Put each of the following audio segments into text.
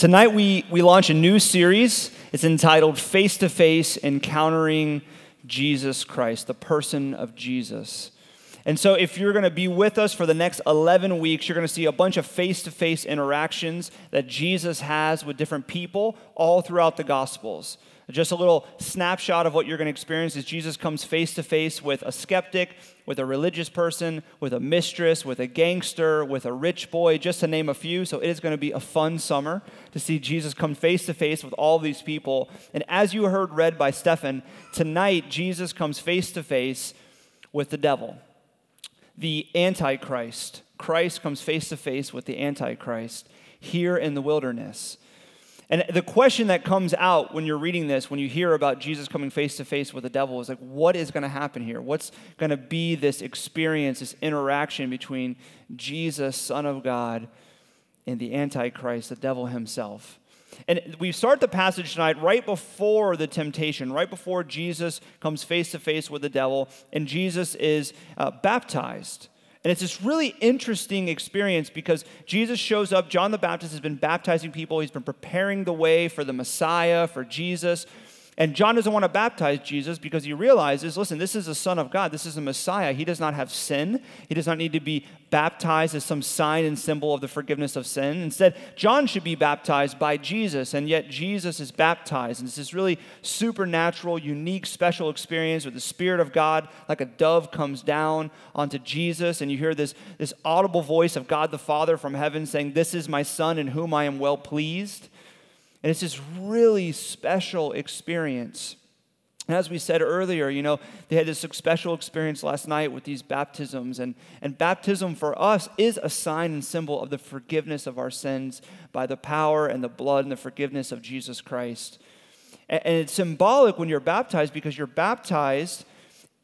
Tonight we launch a new series. It's entitled Face to Face, Encountering Jesus Christ, the person of Jesus. And so if you're going to be with us for the next 11 weeks, you're going to see a bunch of face-to-face interactions that Jesus has with different people all throughout the Gospels. Just a little snapshot of what you're going to experience is Jesus comes face-to-face with a skeptic, with a religious person, with a mistress, with a gangster, with a rich boy, just to name a few. So it is going to be a fun summer to see Jesus come face-to-face with all these people. And as you heard read by Stephen, tonight Jesus comes face-to-face with the devil, the Antichrist. Christ comes face-to-face with the Antichrist here in the wilderness. And the question that comes out when you're reading this, when you hear about Jesus coming face-to-face with the devil, is like, what is going to happen here? What's going to be this experience, this interaction between Jesus, Son of God, and the Antichrist, the devil himself? And we start the passage tonight right before the temptation, right before Jesus comes face-to-face with the devil, and Jesus is baptized. And it's this really interesting experience because Jesus shows up. John the Baptist has been baptizing people. He's been preparing the way for the Messiah, for Jesus. And John doesn't want to baptize Jesus because he realizes, listen, this is the Son of God. This is the Messiah. He does not have sin. He does not need to be baptized as some sign and symbol of the forgiveness of sin. Instead, John should be baptized by Jesus, and yet Jesus is baptized. And it's this really supernatural, unique, special experience where the Spirit of God, like a dove, comes down onto Jesus, and you hear this audible voice of God the Father from heaven saying, "This is my Son in whom I am well pleased." And it's this really special experience. And as we said earlier, you know, they had this special experience last night with these baptisms. And baptism for us is a sign and symbol of the forgiveness of our sins by the power and the blood and the forgiveness of Jesus Christ. And it's symbolic when you're baptized because you're baptized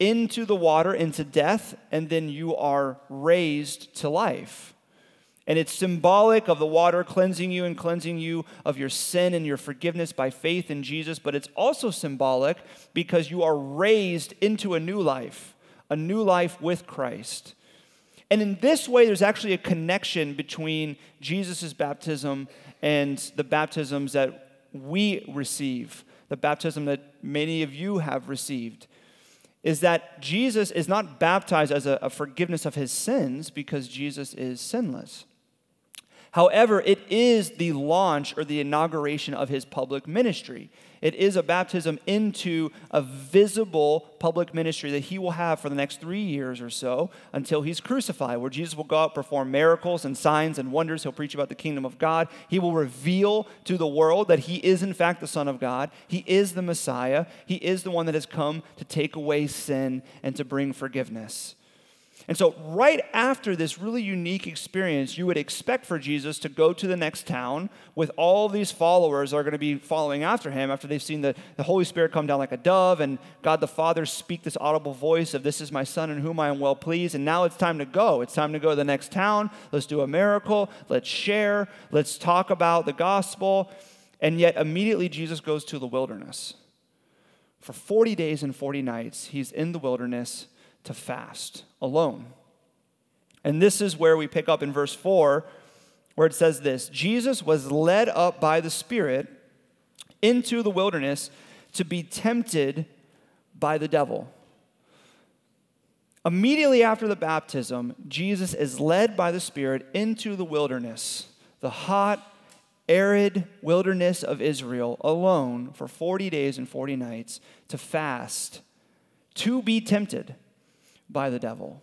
into the water, into death, and then you are raised to life. And it's symbolic of the water cleansing you and cleansing you of your sin and your forgiveness by faith in Jesus. But it's also symbolic because you are raised into a new life with Christ. And in this way, there's actually a connection between Jesus' baptism and the baptisms that we receive, the baptism that many of you have received. Is that Jesus is not baptized as a forgiveness of his sins because Jesus is sinless. However, it is the launch or the inauguration of his public ministry. It is a baptism into a visible public ministry that he will have for the next 3 years or so until he's crucified, where Jesus will go out, perform miracles and signs and wonders. He'll preach about the kingdom of God. He will reveal to the world that he is, in fact, the Son of God. He is the Messiah. He is the one that has come to take away sin and to bring forgiveness. And so right after this really unique experience, you would expect for Jesus to go to the next town with all these followers that are going to be following after him after they've seen the Holy Spirit come down like a dove and God the Father speak this audible voice of, "This is my Son in whom I am well pleased." And now it's time to go. It's time to go to the next town. Let's do a miracle. Let's share. Let's talk about the gospel. And yet immediately Jesus goes to the wilderness. For 40 days and 40 nights, he's in the wilderness to fast alone. And this is where we pick up in verse 4, where it says this: Jesus was led up by the Spirit into the wilderness to be tempted by the devil. Immediately after the baptism, Jesus is led by the Spirit into the wilderness, the hot, arid wilderness of Israel, alone for 40 days and 40 nights to fast, to be tempted by the devil.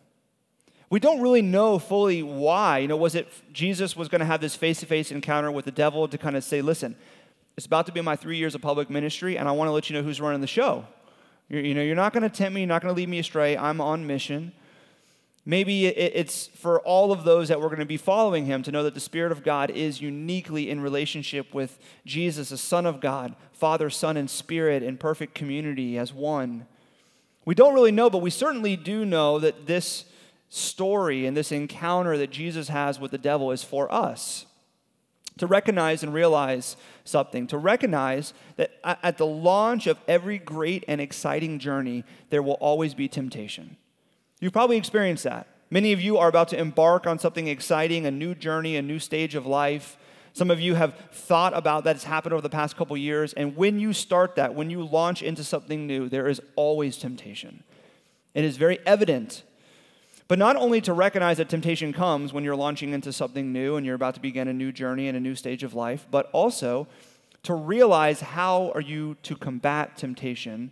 We don't really know fully why. You know, was it Jesus was going to have this face-to-face encounter with the devil to kind of say, "Listen, it's about to be my 3 years of public ministry, and I want to let you know who's running the show. You're not going to tempt me. You're not going to lead me astray. I'm on mission." Maybe it's for all of those that were going to be following him to know that the Spirit of God is uniquely in relationship with Jesus, the Son of God, Father, Son, and Spirit in perfect community as one. We don't really know, but we certainly do know that this story and this encounter that Jesus has with the devil is for us to recognize and realize something, to recognize that at the launch of every great and exciting journey, there will always be temptation. You've probably experienced that. Many of you are about to embark on something exciting, a new journey, a new stage of life. Some of you have thought about that. It's happened over the past couple years. And when you start that, when you launch into something new, there is always temptation. It is very evident. But not only to recognize that temptation comes when you're launching into something new and you're about to begin a new journey and a new stage of life, but also to realize how are you to combat temptation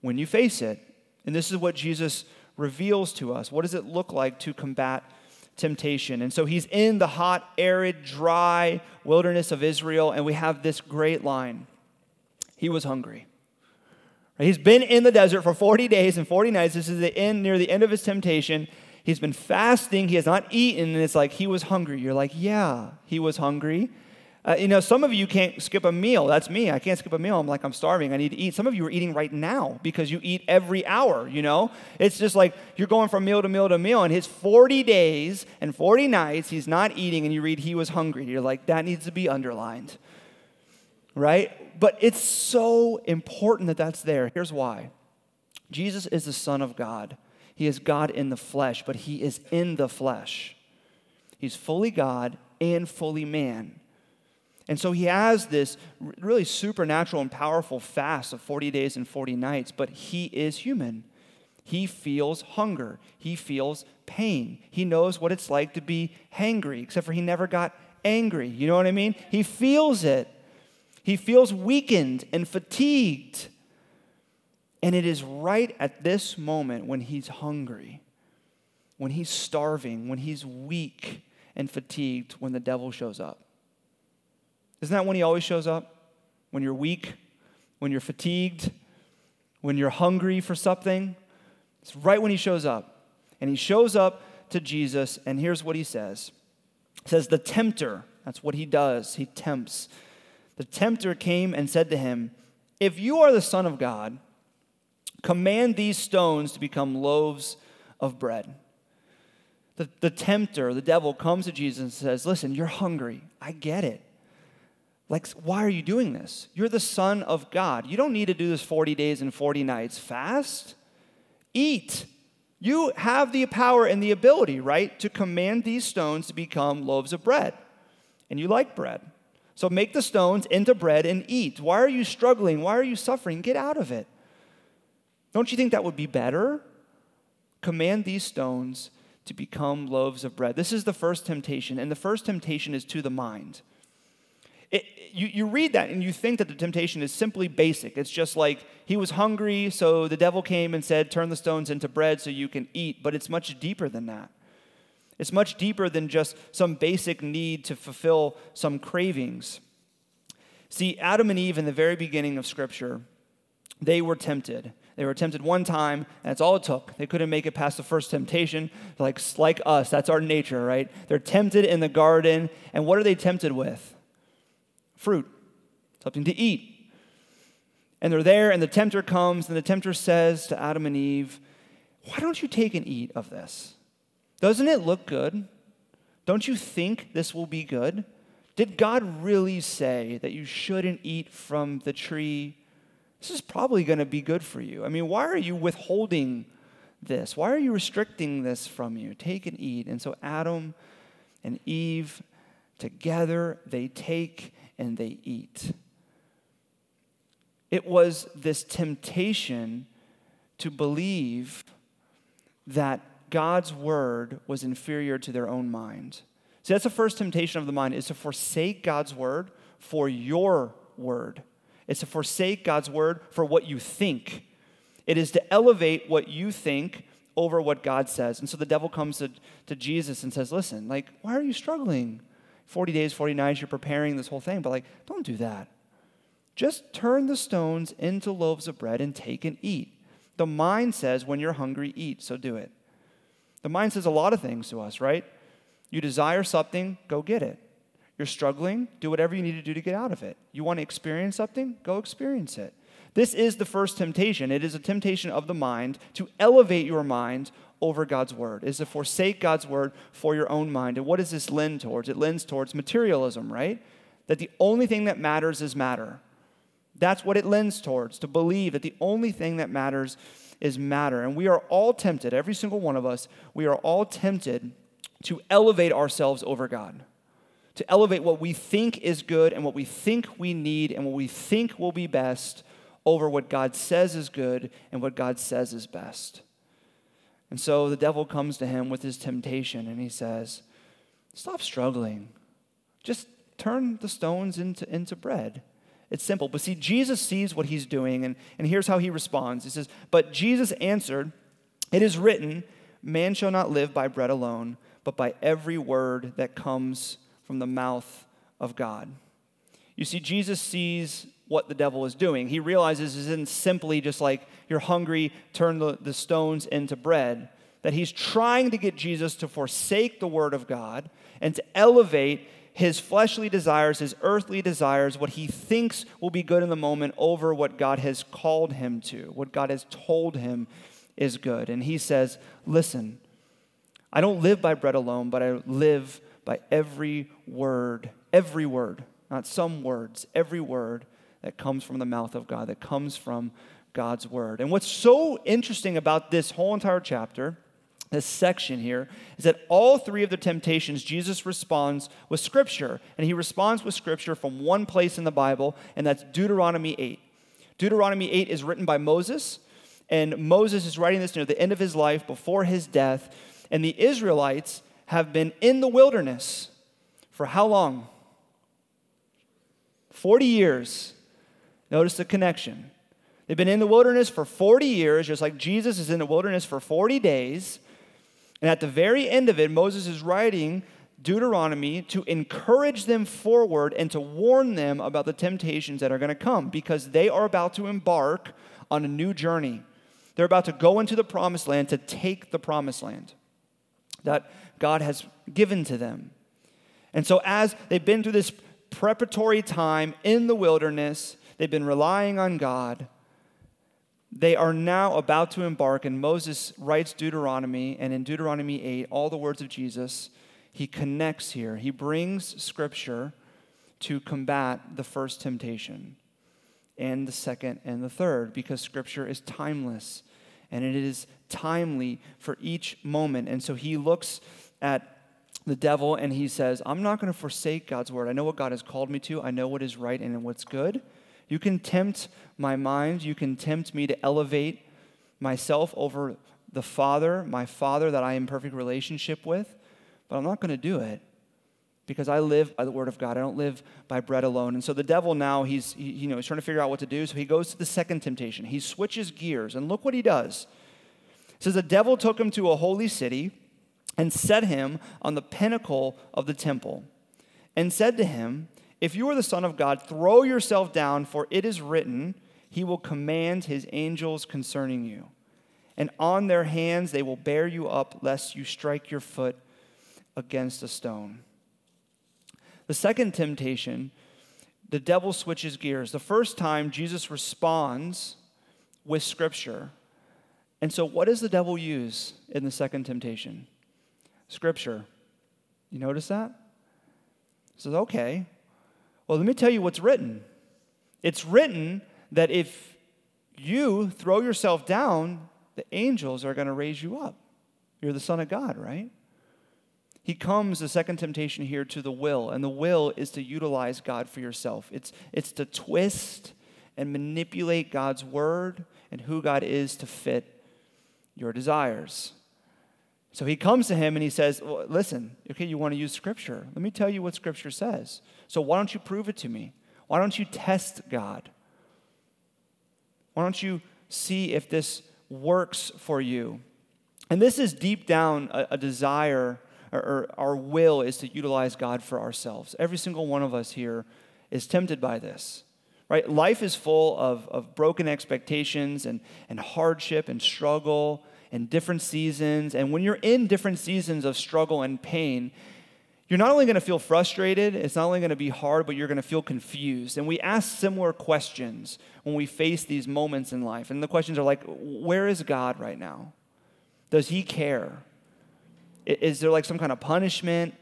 when you face it. And this is what Jesus reveals to us. What does it look like to combat temptation? And so he's in the hot, arid, dry wilderness of Israel, and we have this great line. He was hungry. He's been in the desert for 40 days and 40 nights. This is the end, near the end of his temptation. He's been fasting. He has not eaten, and it's like he was hungry. You're like, yeah, he was hungry. Some of you can't skip a meal. That's me. I can't skip a meal. I'm like, I'm starving. I need to eat. Some of you are eating right now because you eat every hour, you know? It's just like you're going from meal to meal to meal, and his 40 days and 40 nights, he's not eating, and you read he was hungry. You're like, that needs to be underlined, right? But it's so important that that's there. Here's why. Jesus is the Son of God. He is God in the flesh, but he is in the flesh. He's fully God and fully man. And so he has this really supernatural and powerful fast of 40 days and 40 nights, but he is human. He feels hunger. He feels pain. He knows what it's like to be hangry, except for he never got angry. You know what I mean? He feels it. He feels weakened and fatigued. And it is right at this moment when he's hungry, when he's starving, when he's weak and fatigued, when the devil shows up. Isn't that when he always shows up? When you're weak, when you're fatigued, when you're hungry for something? It's right when he shows up. And he shows up to Jesus, and here's what he says. He says, the tempter, that's what he does, he tempts. The tempter came and said to him, if you are the Son of God, command these stones to become loaves of bread. The tempter, the devil, comes to Jesus and says, listen, you're hungry. I get it. Like, why are you doing this? You're the Son of God. You don't need to do this 40 days and 40 nights fast. Eat. You have the power and the ability, right, to command these stones to become loaves of bread. And you like bread. So make the stones into bread and eat. Why are you struggling? Why are you suffering? Get out of it. Don't you think that would be better? Command these stones to become loaves of bread. This is the first temptation, and the first temptation is to the mind. You read that and you think that the temptation is simply basic. It's just like he was hungry, so the devil came and said, turn the stones into bread so you can eat. But it's much deeper than that. It's much deeper than just some basic need to fulfill some cravings. See, Adam and Eve in the very beginning of Scripture, they were tempted. They were tempted one time, and that's all it took. They couldn't make it past the first temptation. Like us, that's our nature, right? They're tempted in the garden, and what are they tempted with? Fruit, something to eat. And they're there, and the tempter comes, and the tempter says to Adam and Eve, why don't you take and eat of this? Doesn't it look good? Don't you think this will be good? Did God really say that you shouldn't eat from the tree? This is probably going to be good for you. I mean, why are you withholding this? Why are you restricting this from you? Take and eat. And so Adam and Eve together, they take and they eat. It was this temptation to believe that God's word was inferior to their own mind. See, that's the first temptation of the mind, is to forsake God's word for your word. It's to forsake God's word for what you think. It is to elevate what you think over what God says. And so the devil comes to Jesus and says, listen, like, why are you struggling? 40 days, 40 nights, you're preparing this whole thing, but like, don't do that. Just turn the stones into loaves of bread and take and eat. The mind says, when you're hungry, eat, so do it. The mind says a lot of things to us, right? You desire something, go get it. You're struggling, do whatever you need to do to get out of it. You want to experience something, go experience it. This is the first temptation. It is a temptation of the mind to elevate your mind over God's word, is to forsake God's word for your own mind. And what does this lend towards? It lends towards materialism, right? That the only thing that matters is matter. That's what it lends towards, to believe that the only thing that matters is matter. And we are all tempted, every single one of us, we are all tempted to elevate ourselves over God, to elevate what we think is good and what we think we need and what we think will be best over what God says is good and what God says is best. And so the devil comes to him with his temptation, and he says, stop struggling. Just turn the stones into bread. It's simple. But see, Jesus sees what he's doing, and here's how he responds. He says, but Jesus answered, it is written, man shall not live by bread alone, but by every word that comes from the mouth of God. You see, Jesus sees what the devil is doing. He realizes it isn't simply just like, you're hungry, turn the stones into bread, that he's trying to get Jesus to forsake the word of God and to elevate his fleshly desires, his earthly desires, what he thinks will be good in the moment over what God has called him to, what God has told him is good. And he says, listen, I don't live by bread alone, but I live by every word, not some words, every word that comes from the mouth of God, that comes from God's word. And what's so interesting about this whole entire chapter, this section here, is that all three of the temptations, Jesus responds with Scripture. And he responds with Scripture from one place in the Bible, and that's Deuteronomy 8. Deuteronomy 8 is written by Moses, and Moses is writing this near the end of his life, before his death, and the Israelites have been in the wilderness for how long? 40 years. Notice the connection. They've been in the wilderness for 40 years, just like Jesus is in the wilderness for 40 days. And at the very end of it, Moses is writing Deuteronomy to encourage them forward and to warn them about the temptations that are going to come, because they are about to embark on a new journey. They're about to go into the promised land, to take the promised land that God has given to them. And so as they've been through this preparatory time in the wilderness, they've been relying on God. They are now about to embark, and Moses writes Deuteronomy, and in Deuteronomy 8, all the words of Jesus, he connects here. He brings Scripture to combat the first temptation and the second and the third, because Scripture is timeless, and it is timely for each moment. And so he looks at the devil, and he says, I'm not going to forsake God's word. I know what God has called me to. I know what is right and what's good. You can tempt my mind. You can tempt me to elevate myself over the Father, my Father that I am in perfect relationship with, but I'm not going to do it because I live by the word of God. I don't live by bread alone. And so the devil now, he's trying to figure out what to do, so he goes to the second temptation. He switches gears, and look what he does. It says, the devil took him to a holy city and set him on the pinnacle of the temple and said to him, if you are the Son of God, throw yourself down, for it is written, he will command his angels concerning you, and on their hands they will bear you up, lest you strike your foot against a stone. The second temptation, the devil switches gears. The first time, Jesus responds with Scripture. And so what does the devil use in the second temptation? Scripture. You notice that? He says, okay. Well, let me tell you what's written. It's written that if you throw yourself down, the angels are going to raise you up. You're the Son of God, right? He comes, the second temptation here, to the will, and the will is to utilize God for yourself. It's to twist and manipulate God's word and who God is to fit your desires. So he comes to him and he says, well, listen, okay, you want to use Scripture. Let me tell you what Scripture says. So why don't you prove it to me? Why don't you test God? Why don't you see if this works for you? And this is deep down a desire, or our will is to utilize God for ourselves. Every single one of us here is tempted by this, right? Life is full of broken expectations and hardship and struggle and different seasons. And when you're in different seasons of struggle and pain, you're not only going to feel frustrated, it's not only going to be hard, but you're going to feel confused. And we ask similar questions when we face these moments in life. And the questions are like, where is God right now? Does he care? Is there like some kind of punishment?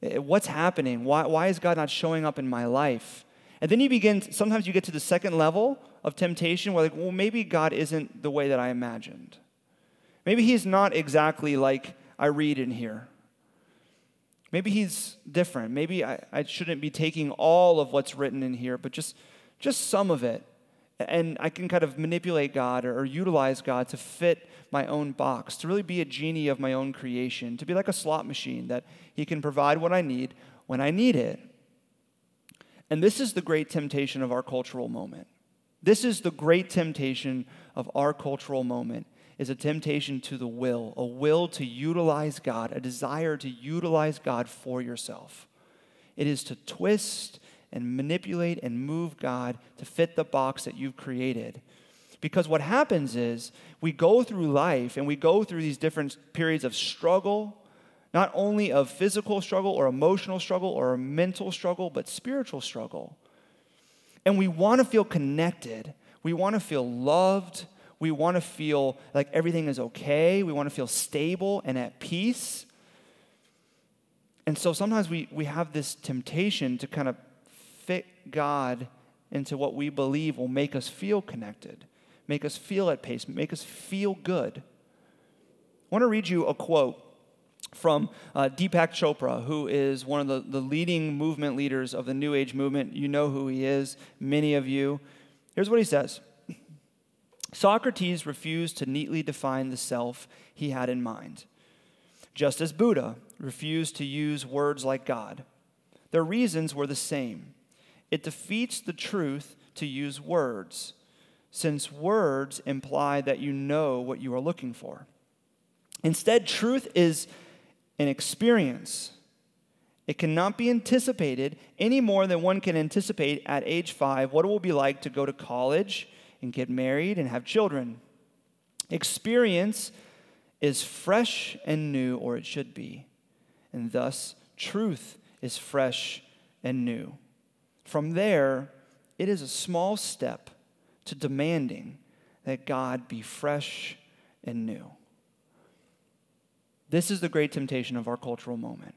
What's happening? Why is God not showing up in my life? And then you sometimes you get to the second level of temptation where like, well, maybe God isn't the way that I imagined. Maybe he's not exactly like I read in here. Maybe he's different. Maybe I shouldn't be taking all of what's written in here, but just some of it. And I can kind of manipulate God or utilize God to fit my own box, to really be a genie of my own creation, to be like a slot machine that he can provide what I need when I need it. And this is the great temptation of our cultural moment. This is the great temptation of our cultural moment, is a temptation to the will, a will to utilize God, a desire to utilize God for yourself. It is to twist and manipulate and move God to fit the box that you've created. Because what happens is we go through life and we go through these different periods of struggle, not only of physical struggle or emotional struggle or mental struggle, but spiritual struggle. And we want to feel connected. We want to feel loved. We want to feel like everything is okay. We want to feel stable and at peace. And so sometimes we have this temptation to kind of fit God into what we believe will make us feel connected, make us feel at peace, make us feel good. I want to read you a quote from Deepak Chopra, who is one of the leading movement leaders of the New Age movement. You know who he is, many of you. Here's what he says. Socrates refused to neatly define the self he had in mind, just as Buddha refused to use words like God. Their reasons were the same. It defeats the truth to use words, since words imply that you know what you are looking for. Instead, truth is an experience. It cannot be anticipated any more than one can anticipate at age 5 what it will be like to go to college and get married and have children. Experience is fresh and new, or it should be, and thus truth is fresh and new. From there, it is a small step to demanding that God be fresh and new. This is the great temptation of our cultural moment,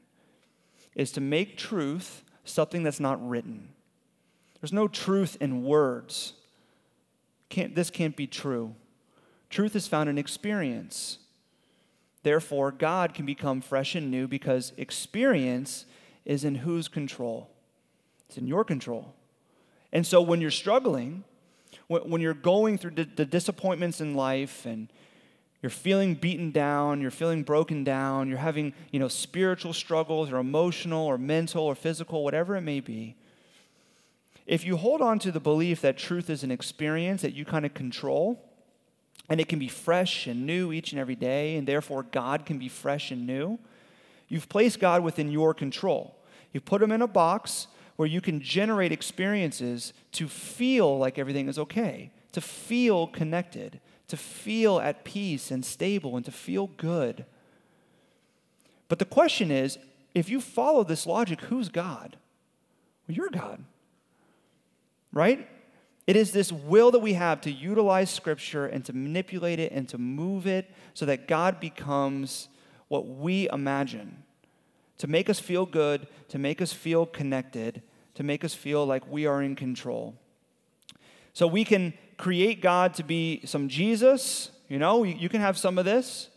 is to make truth something that's not written. There's no truth in words. This can't be true. Truth is found in experience. Therefore, God can become fresh and new because experience is in whose control? It's in your control. And so when you're struggling, when you're going through the disappointments in life and you're feeling beaten down, you're feeling broken down, you're having, spiritual struggles or emotional or mental or physical, whatever it may be. If you hold on to the belief that truth is an experience that you kind of control, and it can be fresh and new each and every day, and therefore God can be fresh and new, you've placed God within your control. You've put him in a box where you can generate experiences to feel like everything is okay, to feel connected, to feel at peace and stable and to feel good. But the question is, if you follow this logic, who's God? Well, you're God, right? It is this will that we have to utilize Scripture and to manipulate it and to move it so that God becomes what we imagine, to make us feel good, to make us feel connected, to make us feel like we are in control. So we can create God to be some Jesus. You can have some of this.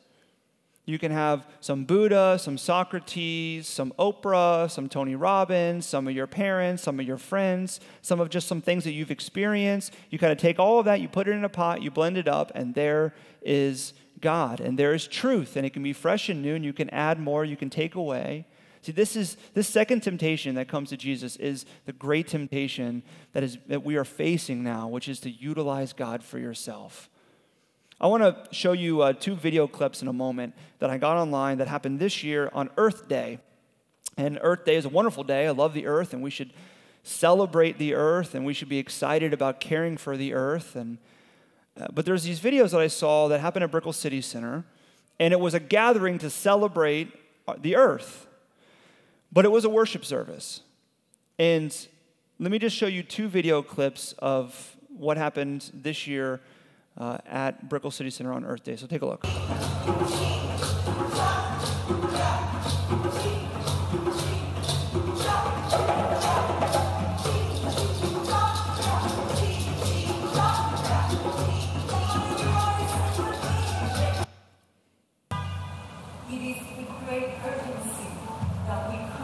You can have some Buddha, some Socrates, some Oprah, some Tony Robbins, some of your parents, some of your friends, some of just some things that you've experienced. You kind of take all of that, you put it in a pot, you blend it up, and there is God, and there is truth, and it can be fresh and new, and you can add more, you can take away. See, this second temptation that comes to Jesus is the great temptation that we are facing now, which is to utilize God for yourself. I want to show you 2 video clips in a moment that I got online that happened this year on Earth Day. And Earth Day is a wonderful day. I love the Earth, and we should celebrate the Earth, and we should be excited about caring for the Earth. But there's these videos that I saw that happened at Brickell City Center, and it was a gathering to celebrate the Earth. But it was a worship service. And let me just show you 2 video clips of what happened this year at Brickell City Center on Earth Day. So take a look. It is with great urgency that we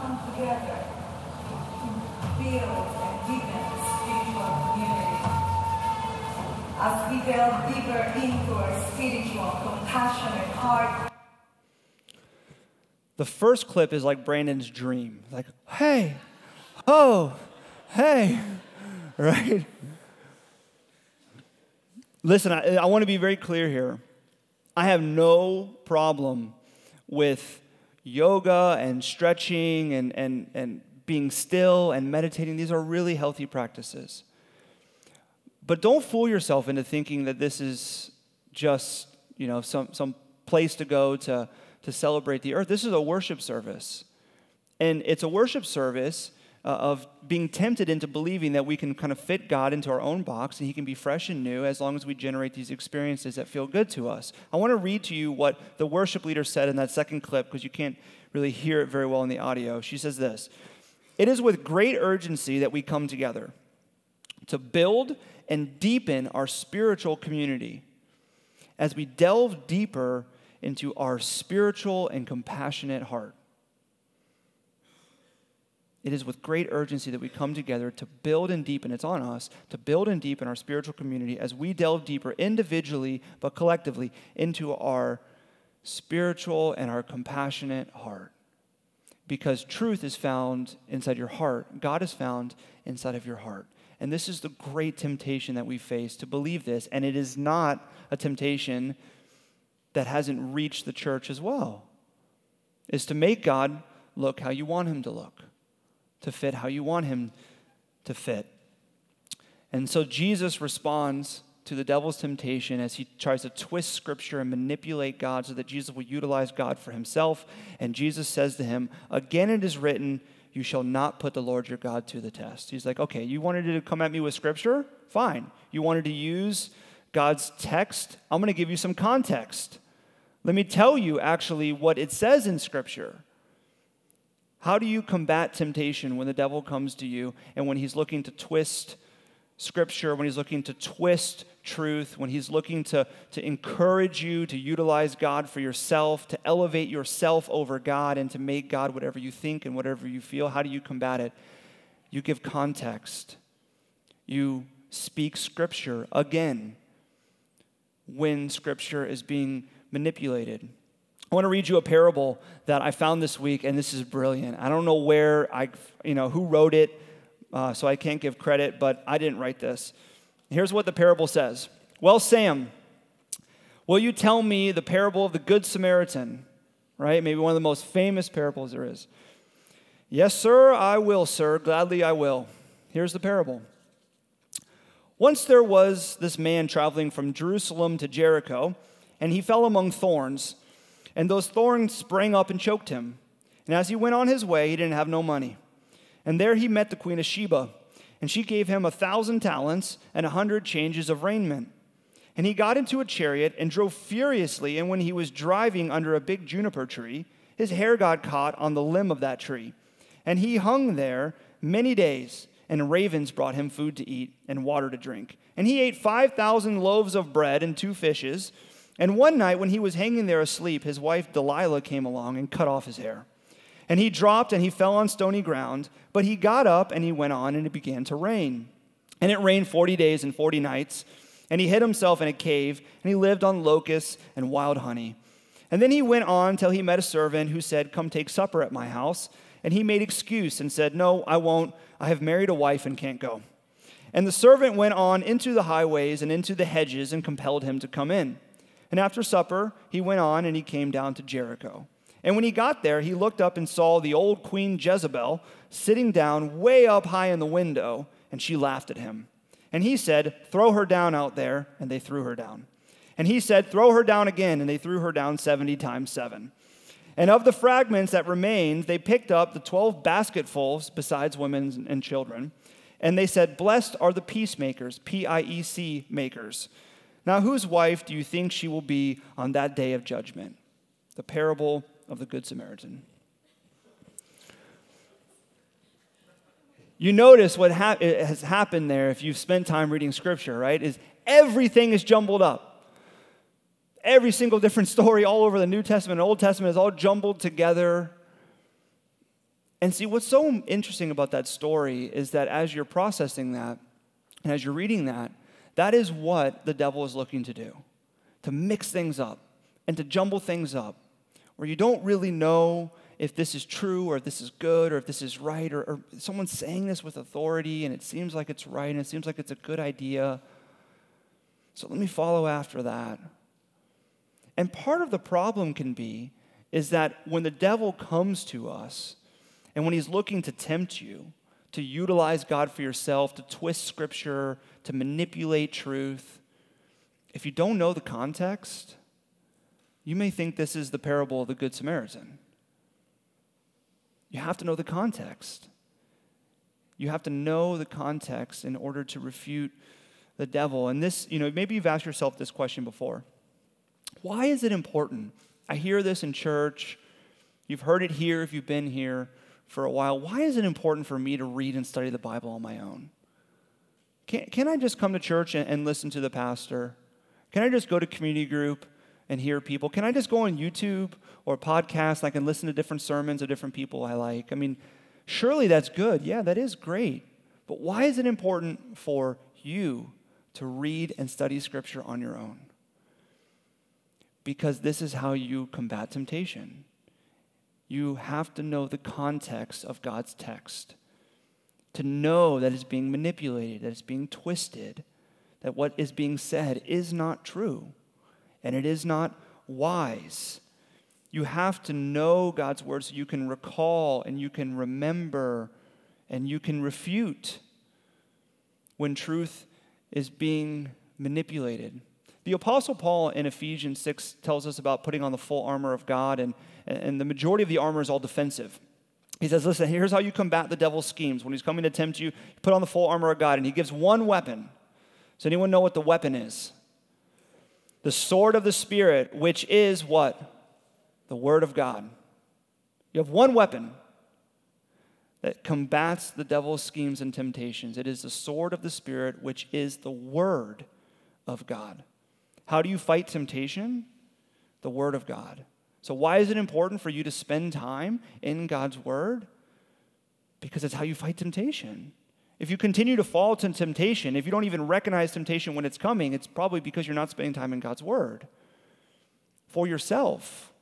deepen spiritual community, as we delve deeper into our spiritual, compassionate heart. The first clip is like Brandon's dream. Like, hey, oh, hey, right? Listen, I want to be very clear here. I have no problem with yoga and stretching and being still and meditating. These are really healthy practices. But don't fool yourself into thinking that this is just, you know, some place to go to celebrate the earth. This is a worship service. And it's a worship service of being tempted into believing that we can kind of fit God into our own box and he can be fresh and new as long as we generate these experiences that feel good to us. I want to read to you what the worship leader said in that second clip because you can't really hear it very well in the audio. She says this, "It is with great urgency that we come together to build and deepen our spiritual community as we delve deeper into our spiritual and compassionate heart. It is with great urgency that we come together to build and deepen," it's on us, "to build and deepen our spiritual community as we delve deeper individually but collectively into our spiritual and our compassionate heart. Because truth is found inside your heart. God is found inside of your heart." And this is the great temptation that we face to believe this. And it is not a temptation that hasn't reached the church as well. It's to make God look how you want him to look, to fit how you want him to fit. And so Jesus responds to the devil's temptation as he tries to twist Scripture and manipulate God so that Jesus will utilize God for himself. And Jesus says to him, "Again it is written, you shall not put the Lord your God to the test." He's like, okay, you wanted to come at me with Scripture? Fine. You wanted to use God's text? I'm going to give you some context. Let me tell you actually what it says in Scripture. How do you combat temptation when the devil comes to you and when he's looking to twist Scripture, when he's looking to twist truth, when he's looking to encourage you to utilize God for yourself, to elevate yourself over God and to make God whatever you think and whatever you feel? How do you combat it? You give context. You speak Scripture again when Scripture is being manipulated. I want to read you a parable that I found this week, and this is brilliant. I don't know where who wrote it, so I can't give credit, but I didn't write this. Here's what the parable says. "Well, Sam, will you tell me the parable of the Good Samaritan?" Right? Maybe one of the most famous parables there is. "Yes, sir, I will, sir. Gladly I will." Here's the parable. "Once there was this man traveling from Jerusalem to Jericho, and he fell among thorns. And those thorns sprang up and choked him. And as he went on his way, he didn't have no money. And there he met the Queen of Sheba. And she gave him 1,000 talents and 100 changes of raiment. And he got into a chariot and drove furiously. And when he was driving under a big juniper tree, his hair got caught on the limb of that tree. And he hung there many days. And ravens brought him food to eat and water to drink. And he ate 5,000 loaves of bread and 2 fishes. And one night when he was hanging there asleep, his wife Delilah came along and cut off his hair. And he dropped and he fell on stony ground, but he got up and he went on and it began to rain. And it rained 40 days and 40 nights, and he hid himself in a cave, and he lived on locusts and wild honey. And then he went on till he met a servant who said, 'Come take supper at my house.' And he made excuse and said, 'No, I won't. I have married a wife and can't go.' And the servant went on into the highways and into the hedges and compelled him to come in. And after supper, he went on and he came down to Jericho. And when he got there, he looked up and saw the old Queen Jezebel sitting down way up high in the window, and she laughed at him. And he said, 'Throw her down out there,' and they threw her down. And he said, 'Throw her down again,' and they threw her down 70 times 7. And of the fragments that remained, they picked up the 12 basketfuls, besides women and children. And they said, 'Blessed are the peacemakers,' P-I-E-C, makers. Now, whose wife do you think she will be on that day of judgment?'" The parable of the Good Samaritan. You notice what has happened there if you've spent time reading Scripture, right? Is everything is jumbled up. Every single different story all over the New Testament and Old Testament is all jumbled together. And see, what's so interesting about that story is that as you're processing that, and as you're reading that, that is what the devil is looking to do, to mix things up and to jumble things up, where you don't really know if this is true or if this is good or if this is right or someone's saying this with authority and it seems like it's right and it seems like it's a good idea. So let me follow after that. And part of the problem can be is that when the devil comes to us and when he's looking to tempt you, to utilize God for yourself, to twist scripture, to manipulate truth, if you don't know the context, you may think this is the parable of the Good Samaritan. You have to know the context. You have to know the context in order to refute the devil. And this, maybe you've asked yourself this question before. Why is it important? I hear this in church. You've heard it here if you've been here for a while. Why is it important for me to read and study the Bible on my own? Can I just come to church and listen to the pastor? Can I just go to community group and hear people? Can I just go on YouTube or podcasts and I can listen to different sermons of different people I like? Surely that's good. Yeah, that is great. But why is it important for you to read and study Scripture on your own? Because this is how you combat temptation. You have to know the context of God's text, to know that it's being manipulated, that it's being twisted, that what is being said is not true, and it is not wise. You have to know God's word so you can recall and you can remember and you can refute when truth is being manipulated. The Apostle Paul in Ephesians 6 tells us about putting on the full armor of God, and the majority of the armor is all defensive. He says, listen, here's how you combat the devil's schemes. When he's coming to tempt you, put on the full armor of God, and he gives one weapon. Does anyone know what the weapon is? The sword of the Spirit, which is what? The Word of God. You have one weapon that combats the devil's schemes and temptations. It is the sword of the Spirit, which is the Word of God. How do you fight temptation? The Word of God. So why is it important for you to spend time in God's Word? Because it's how you fight temptation. If you continue to fall to temptation, if you don't even recognize temptation when it's coming, it's probably because you're not spending time in God's Word for yourself,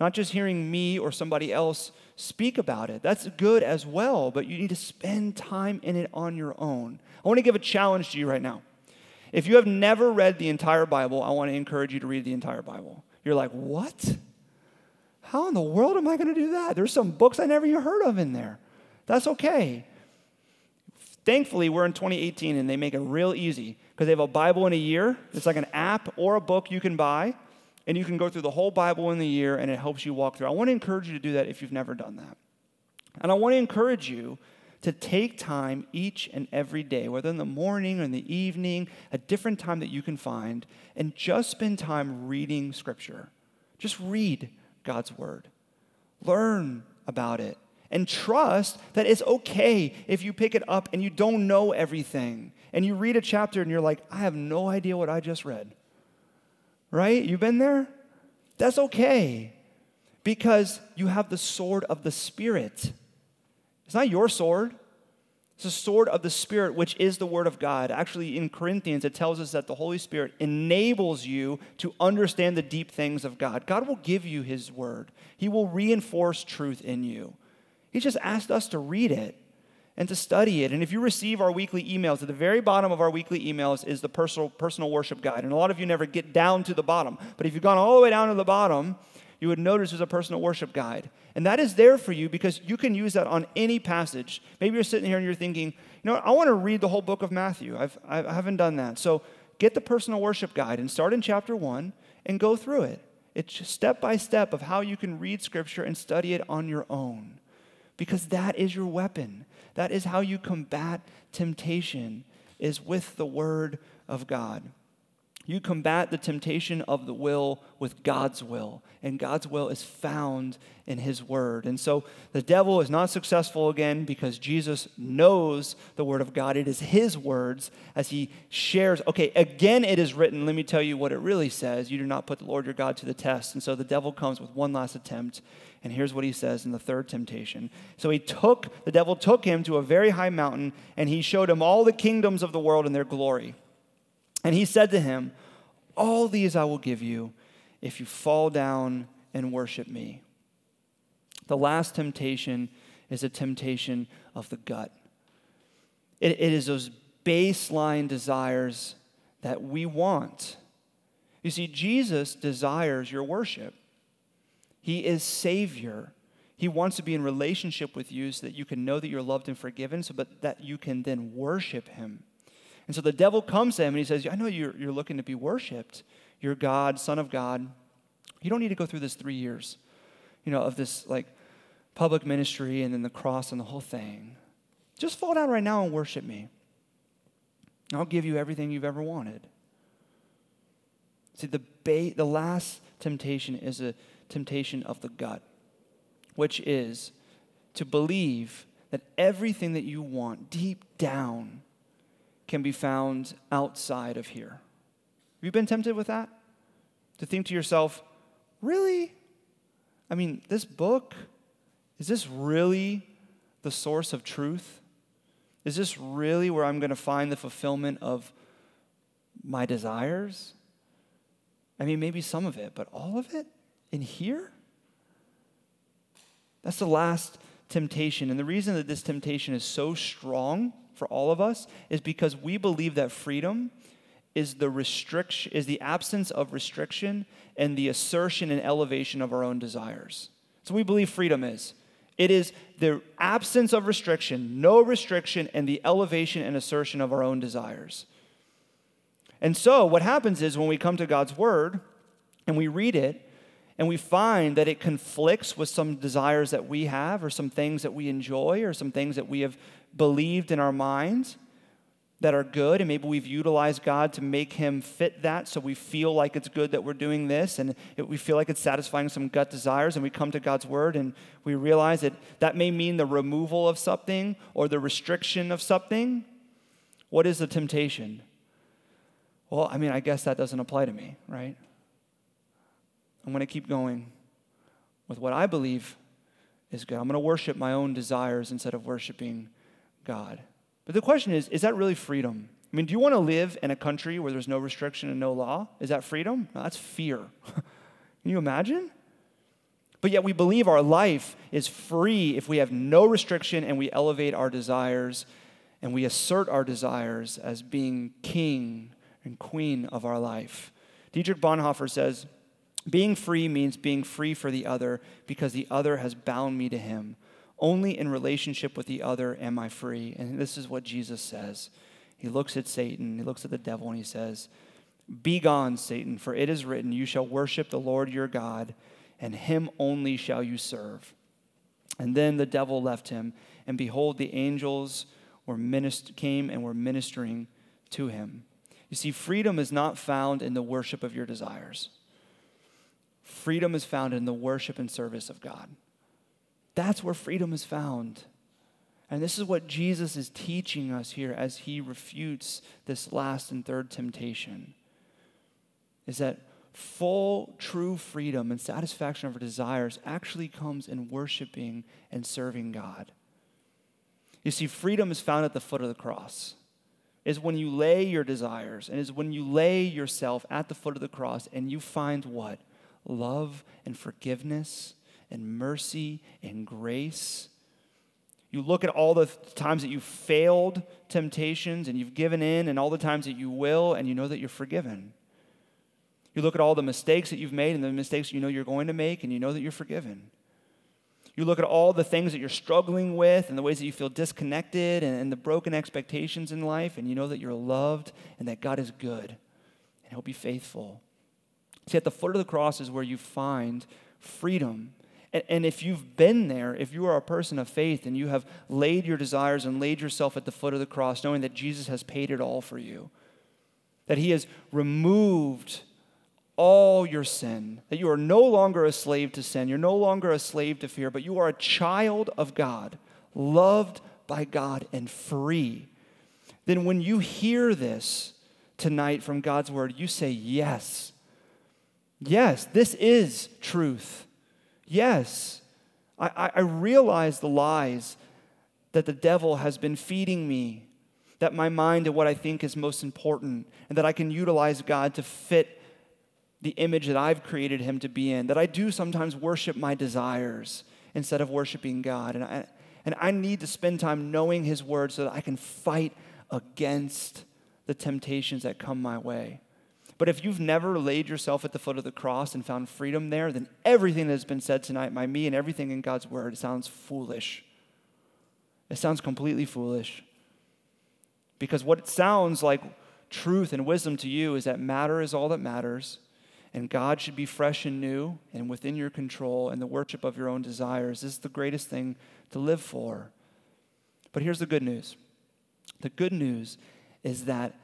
not just hearing me or somebody else speak about it. That's good as well, but you need to spend time in it on your own. I want to give a challenge to you right now. If you have never read the entire Bible, I want to encourage you to read the entire Bible. You're like, what? How in the world am I going to do that? There's some books I never even heard of in there. That's okay. Thankfully, we're in 2018, and they make it real easy because they have a Bible in a year. It's like an app or a book you can buy, and you can go through the whole Bible in the year, and it helps you walk through. I want to encourage you to do that if you've never done that. And I want to encourage you to take time each and every day, whether in the morning or in the evening, a different time that you can find, and just spend time reading Scripture. Just read God's Word. Learn about it. And trust that it's okay if you pick it up and you don't know everything. And you read a chapter and you're like, I have no idea what I just read. Right? You've been there? That's okay. Because you have the sword of the Spirit. It's not your sword. It's the sword of the Spirit, which is the Word of God. Actually, in Corinthians, it tells us that the Holy Spirit enables you to understand the deep things of God. God will give you His Word. He will reinforce truth in you. He just asked us to read it and to study it. And if you receive our weekly emails, at the very bottom of our weekly emails is the personal worship guide. And a lot of you never get down to the bottom. But if you've gone all the way down to the bottom, you would notice there's a personal worship guide. And that is there for you because you can use that on any passage. Maybe you're sitting here and you're thinking, I want to read the whole book of Matthew. I haven't done that. So get the personal worship guide and start in chapter 1 and go through it. It's step by step of how you can read Scripture and study it on your own because that is your weapon. That is how you combat temptation, is with the Word of God. You combat the temptation of the will with God's will, and God's will is found in his word. And so the devil is not successful again because Jesus knows the word of God. It is his words as he shares. Okay, again it is written. Let me tell you what it really says. You do not put the Lord your God to the test. And so the devil comes with one last attempt, and here's what he says in the third temptation. So the devil took him to a very high mountain, and he showed him all the kingdoms of the world and their glory. And he said to him, all these I will give you if you fall down and worship me. The last temptation is a temptation of the gut. It is those baseline desires that we want. You see, Jesus desires your worship. He is Savior. He wants to be in relationship with you so that you can know that you're loved and forgiven, so but that you can then worship him. And so the devil comes to him and he says, I know you're looking to be worshipped. You're God, Son of God. You don't need to go through this 3 years, of this public ministry and then the cross and the whole thing. Just fall down right now and worship me. I'll give you everything you've ever wanted. See, the last temptation is a temptation of the gut, which is to believe that everything that you want deep down can be found outside of here. Have you been tempted with that? To think to yourself, really? I mean, this book, is this really the source of truth? Is this really where I'm going to find the fulfillment of my desires? I mean, maybe some of it, but all of it in here? That's the last temptation. And the reason that this temptation is so strong for all of us is because we believe that freedom is the absence of restriction and the assertion and elevation of our own desires. So we believe freedom is. It is the absence of restriction, no restriction, and the elevation and assertion of our own desires. And so what happens is when we come to God's word and we read it, and we find that it conflicts with some desires that we have or some things that we enjoy or some things that we have believed in our minds that are good, and maybe we've utilized God to make him fit that, so we feel like it's good that we're doing this, and we feel like it's satisfying some gut desires, and we come to God's word and we realize that may mean the removal of something or the restriction of something. What is the temptation? Well, I mean, I guess that doesn't apply to me, right? I'm going to keep going with what I believe is good. I'm going to worship my own desires instead of worshiping God. But the question is that really freedom? I mean, do you want to live in a country where there's no restriction and no law? Is that freedom? No, that's fear. Can you imagine? But yet we believe our life is free if we have no restriction and we elevate our desires and we assert our desires as being king and queen of our life. Dietrich Bonhoeffer says, being free means being free for the other because the other has bound me to him. Only in relationship with the other am I free. And this is what Jesus says. He looks at Satan, he looks at the devil, and he says, be gone, Satan, for it is written, you shall worship the Lord your God, and him only shall you serve. And then the devil left him, and behold, the angels came and were ministering to him. You see, freedom is not found in the worship of your desires. Freedom is found in the worship and service of God. That's where freedom is found. And this is what Jesus is teaching us here as he refutes this last and third temptation, is that full, true freedom and satisfaction of our desires actually comes in worshiping and serving God. You see, freedom is found at the foot of the cross. It's when you lay your desires and it's when you lay yourself at the foot of the cross and you find what? Love and forgiveness and mercy and grace. You look at all the times that you failed temptations and you've given in and all the times that you will, and you know that you're forgiven. You look at all the mistakes that you've made and the mistakes you know you're going to make, and you know that you're forgiven. You look at all the things that you're struggling with and the ways that you feel disconnected and the broken expectations in life, and you know that you're loved and that God is good and he'll be faithful. See, at the foot of the cross is where you find freedom. And if you've been there, if you are a person of faith and you have laid your desires and laid yourself at the foot of the cross, knowing that Jesus has paid it all for you, that he has removed all your sin, that you are no longer a slave to sin, you're no longer a slave to fear, but you are a child of God, loved by God and free, then when you hear this tonight from God's word, you say, yes. Yes, this is truth. Yes, I realize the lies that the devil has been feeding me, that my mind and what I think is most important, and that I can utilize God to fit the image that I've created him to be in, that I do sometimes worship my desires instead of worshiping God. And I need to spend time knowing his word so that I can fight against the temptations that come my way. But if you've never laid yourself at the foot of the cross and found freedom there, then everything that has been said tonight by me and everything in God's word sounds foolish. It sounds completely foolish. Because what it sounds like truth and wisdom to you is that matter is all that matters, and God should be fresh and new and within your control, and the worship of your own desires is the greatest thing to live for. But here's the good news. The good news is that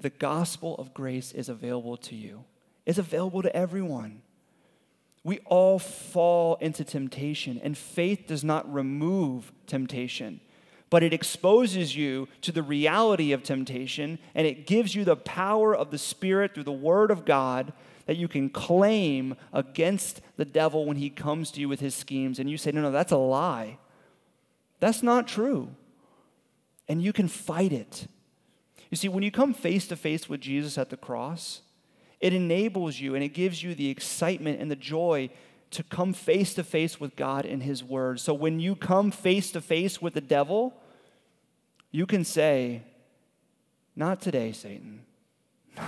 the gospel of grace is available to you. It's available to everyone. We all fall into temptation, and faith does not remove temptation, but it exposes you to the reality of temptation, and it gives you the power of the Spirit through the Word of God that you can claim against the devil when he comes to you with his schemes, and you say, no, that's a lie. That's not true. And you can fight it. You see, when you come face to face with Jesus at the cross, it enables you and it gives you the excitement and the joy to come face to face with God in his word. So when you come face to face with the devil, you can say, not today, Satan.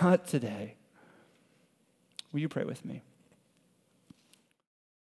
Not today. Will you pray with me?